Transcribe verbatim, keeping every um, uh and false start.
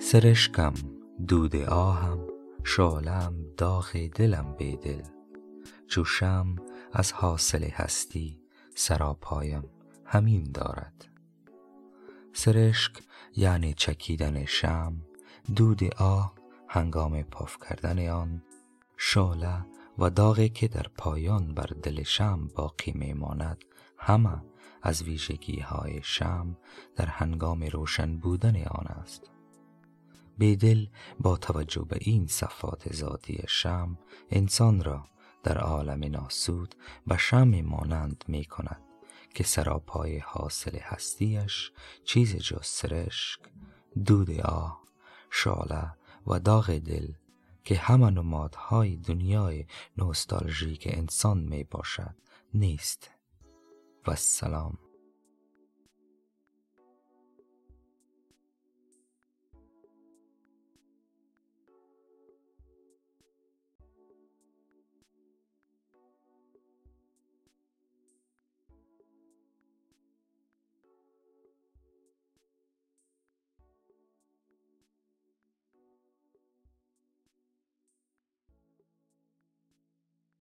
سرشکم دود آهم، شعله‌ام داغ دلم بی دل، چو شمع از حاصل هستی سراپایم همین دارد. سرشک یعنی چکیدن شمع، دود آه هنگام پف کردن آن، شعله و داغی که در پایان بر دل شمع باقی میماند، همه از ویژگی های شمع در هنگام روشن بودن آن است. بیدل با توجه به این صفات ذاتی شمع، انسان را در عالم ناسود به شمع مانند می کند که سراپای حاصل هستیش چیز جز سرشک، دود آه، شعله و داغ دل که همه نمادهای دنیای نوستالژیک انسان می باشد نیست. و السلام.